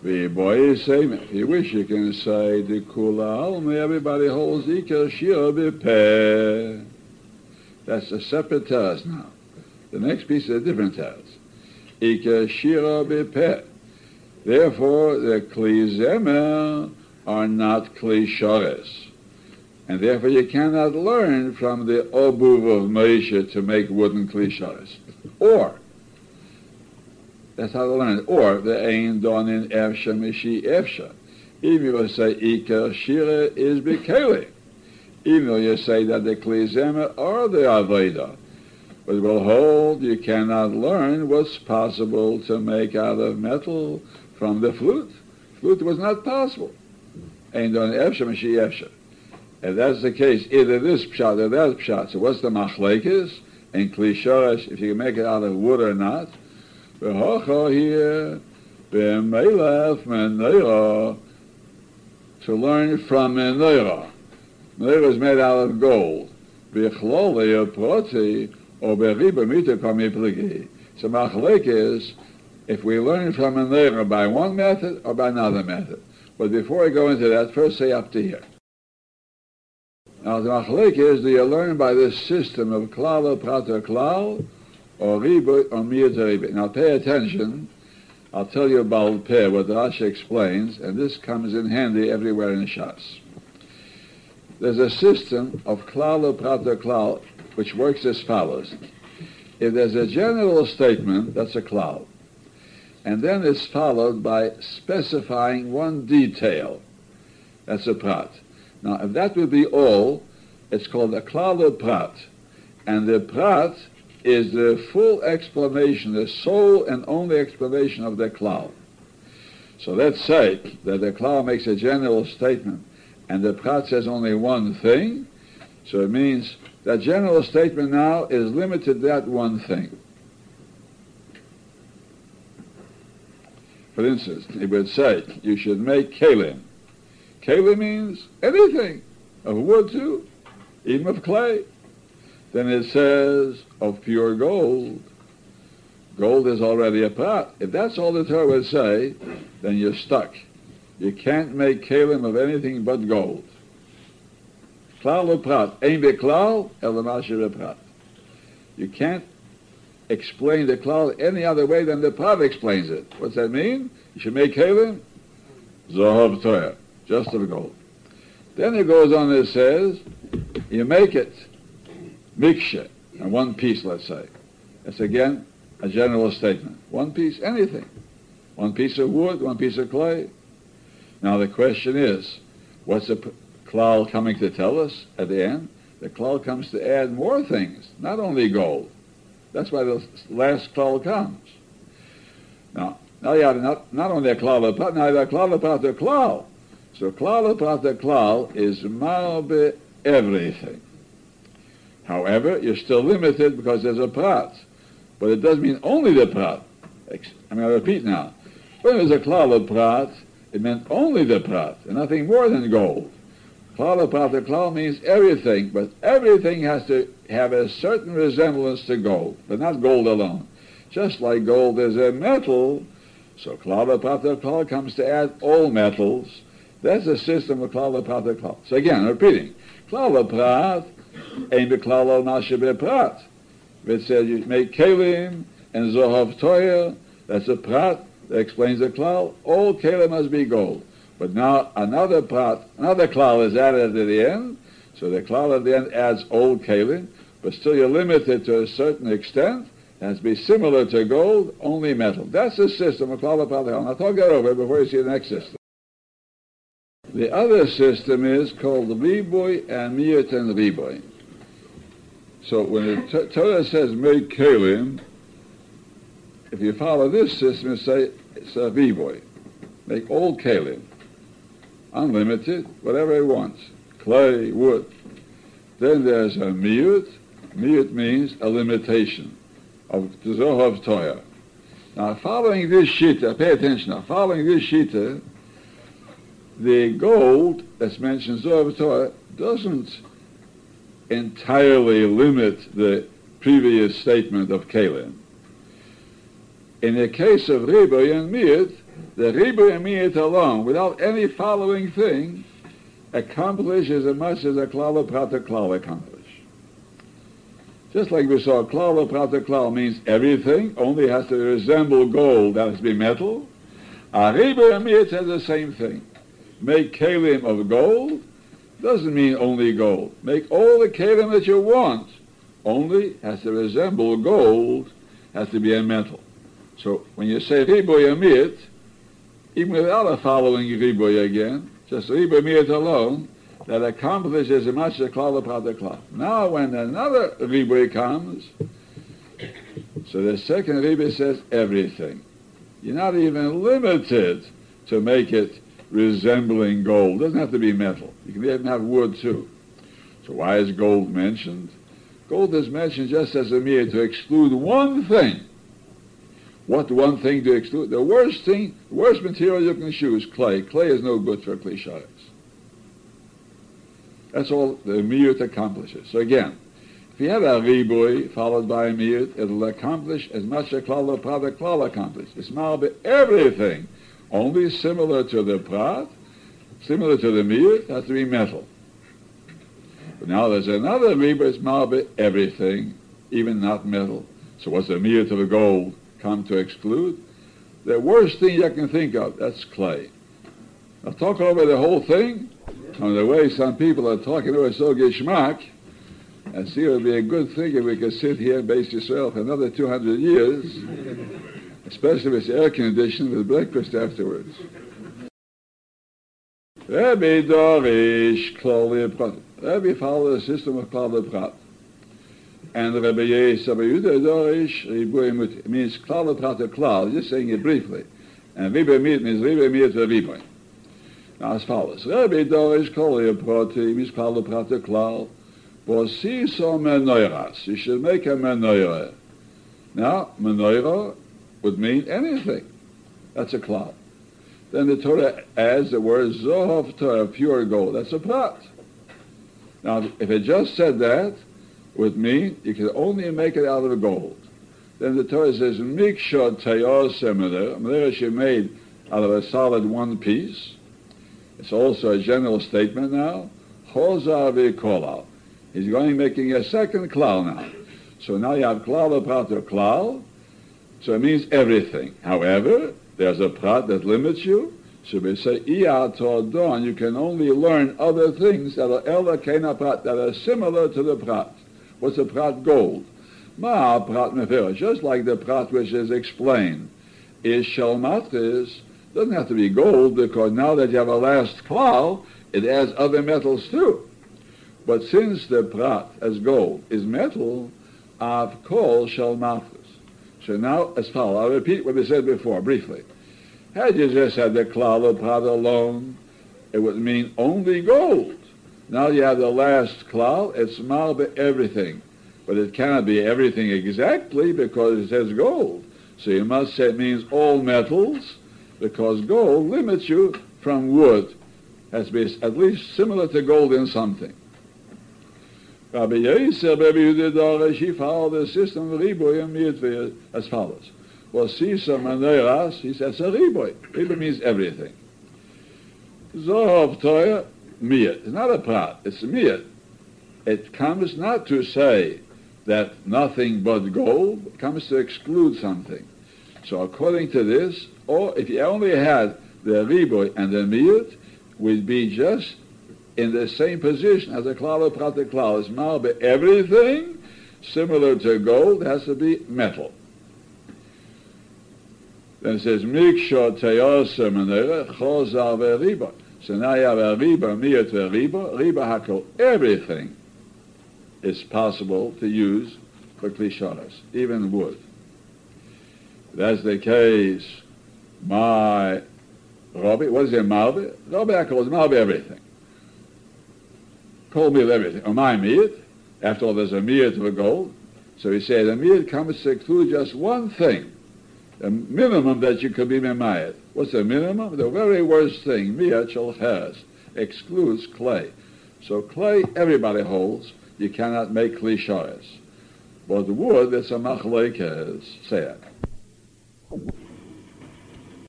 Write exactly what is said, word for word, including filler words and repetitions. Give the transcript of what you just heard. The boy is saying, if you wish, you can say, the kula alma, everybody holds ikar shir b'peh. That's a separate taz now. The next piece is a different taz. Ikar shir b'peh. Therefore, the kli zemer are not kli shores. And therefore, you cannot learn from the obuv of Moshe to make wooden kli shores. Or, that's how they learn it. Or the ain donin efsha mishi efsha. Even if you say ikar shira is b'keli, even though you say that the kli zemer are the aveda, but behold, you cannot learn what's possible to make out of metal from the flute. Flute was not possible. Ain donin efsha mishi efsha. If that's the case, either this pshat or that pshat. So what's the machlekes and kli shoresh? If you can make it out of wood or not. V'hocha here, v'melef menorah, to learn from menorah. Menorah is made out of gold. V'chloli proti, or b'riba mita pamipligi. So machlek is, if we learn from menorah by one method or by another method. But before I go into that, first say up to here. Now the machlek is, do you learn by this system of klal, prata, klal, or riba, or miyat. Now pay attention. I'll tell you about peh, what the Rashi explains, and this comes in handy everywhere in Shas. There's a system of klal prata klal which works as follows. If there's a general statement, that's a klal. And then it's followed by specifying one detail. That's a prat. Now if that would be all, it's called a klal prat. And the prat is the full explanation, the sole and only explanation of the klal. So let's say that the klal makes a general statement and the prat says only one thing, so it means that general statement now is limited to that one thing. For instance, it would say, you should make kelim. Kelim means anything, of wood too, even of clay. Then it says, of pure gold. Gold is already a prat. If that's all the Torah would say, then you're stuck. You can't make kelim of anything but gold. Klal leprat. Ein beklal, el masher leprat. You can't explain the klal any other way than the prat explains it. What's that mean? You should make kelim? Zohov Torah. Just of gold. Then it goes on and it says, you make it. Miksha, and one piece, let's say. That's again a general statement. One piece, anything. One piece of wood, one piece of clay. Now the question is, what's the klal coming to tell us at the end? The klal comes to add more things, not only gold. That's why the last klal comes. Now, now you have not, not only a klal apart, now you have a klal apart the klal. So klal apart the klal is malbe everything. However, you're still limited because there's a prat. But it doesn't mean only the prat. I'm going to repeat now. When there's a klal of prat, it meant only the prat, and nothing more than gold. Klal of prat, the klal means everything, but everything has to have a certain resemblance to gold, but not gold alone. Just like gold is a metal, so klal of prat, the klal comes to add all metals. That's the system of klal of prat, the klal. So again, repeating. Klal of prat, Ein beklal al mashe beprat. It says you make kelim and zohav toya. That's a prat that explains the klal. All kelim must be gold. But now another prat, another klal is added at the end. So the klal at the end adds old kelim, but still you're limited to a certain extent. It has to be similar to gold, only metal. That's the system of klal prat. I'll talk that over before you see the next system. The other system is called riboy and miyut and riboy. So when the Torah says make kelim, if you follow this system, it's a, it's a riboy. Make all kelim, unlimited, whatever it wants, clay, wood. Then there's a miyut. Miyut means a limitation of the zohav Torah. Now following this shita, pay attention now, following this shita, the gold that's mentioned Zohar Torah doesn't entirely limit the previous statement of kelim. In the case of riboy and miyut, The Ribui Miyut alone, without any following thing, accomplishes as much as a klal uprat a klal accomplishes. Just like we saw, klal uprat a klal means everything, only has to resemble gold, that has to be metal. A Ribui Miyut says the same thing. Make kelim of gold, doesn't mean only gold. Make all the kelim that you want, only has to resemble gold, has to be a metal. So when you say Ribui Miyut, even without a following Ribui again, just Ribui Miyut alone, that accomplishes as much as klal uprat klal. Now when another Ribui comes, so the second Ribui says everything. You're not even limited to make it resembling gold. It doesn't have to be metal. You can even have wood too. So why is gold mentioned? Gold is mentioned just as a miyut to exclude one thing. What one thing to exclude? The worst thing, the worst material you can choose, clay. Clay is no good for kli shayis. That's all the miyut accomplishes. So again, if you have a ribui followed by a miyut, it'll accomplish as much as klal uprat klal accomplished. It's malbe everything, only similar to the prat, similar to the miyut, has to be metal. But now there's another ribui, it's malbe everything, even not metal. So what's the miyut of the gold come to exclude? The worst thing you can think of, that's clay. I'll talk over the whole thing. On the way, some people are talking over so gishmak, and see, it would be a good thing if we could sit here and base yourself another two hundred years, especially if it's air conditioned with breakfast afterwards. Rabbi Dorish Klal Prat. Rabbi followed the system of Klal Prat. And Rabbi Yehuda Dorish Ribui Miyut means klal uprat klal, just saying it briefly. And Ribui Miyut means Ribui Miyut Ribui. Now as follows: Rabbi Dorish Klal Prat means klal uprat klal. Bosiso menoiras. You should make a menorah. Now menorah would mean anything. That's a klal. Then the Torah adds the word zohar Torah, pure gold. That's a prat. Now if it just said that, would mean you can only make it out of gold. Then the Torah says, miksha teor semeler, menorah she made out of a solid one piece. It's also a general statement now. Chozar v'kolal. He's going making a second klal now. So now you have klal uprat klal, so it means everything. However, there's a prat that limits you. So we say, Iya Tordon, you can only learn other things that are ela kena prat, that are similar to the prat. What's the prat? Gold. Ma prat meferah, just like the prat which is explained, is shalmatis, doesn't have to be gold, because now that you have a last klal, it adds other metals too. But since the prat as gold is metal, I've called shalmatis. So now as follows, I'll repeat what we said before briefly. Had you just had the klal of prat alone, it would mean only gold. Now you have the last klal, it's malbe everything. But it cannot be everything exactly because it says gold. So you must say it means all metals, because gold limits you from wood. It has to be at least similar to gold in something. Rabbi Yisrael, Rabbi Yehuda Dorish, he followed the system of Ribui and Miyut as follows. Vasisa Maneiras, he says, Ribui. Ribui means everything. Zohar Torah, Miyut. It's not a prat, it's a miyut. It comes not to say that nothing but gold, it comes to exclude something. So according to this, or if you only had the ribui and the miyut, we'd be just in the same position as a klal uprat klal. It's malbe everything similar to gold has to be metal. Then it says, Miksha teor semenerah chozar ve'ribui. So now you have a riba, miyut ve'riba, riba hakol. Everything is possible to use for kli shayis, even wood. If that's the case, my Rabbi, what is it, Malbi? Rabbi hakol is Malbi everything. Call me everything, or my miyut. After all, there's a miyut of gold. So he said, a miyut comes to exclude just one thing, the minimum that you could be memayet. What's the minimum? The very worst thing, miyut shel cheres, excludes clay. So clay, everybody holds, you cannot make kli shayis. But wood, it's a machlokes, say it.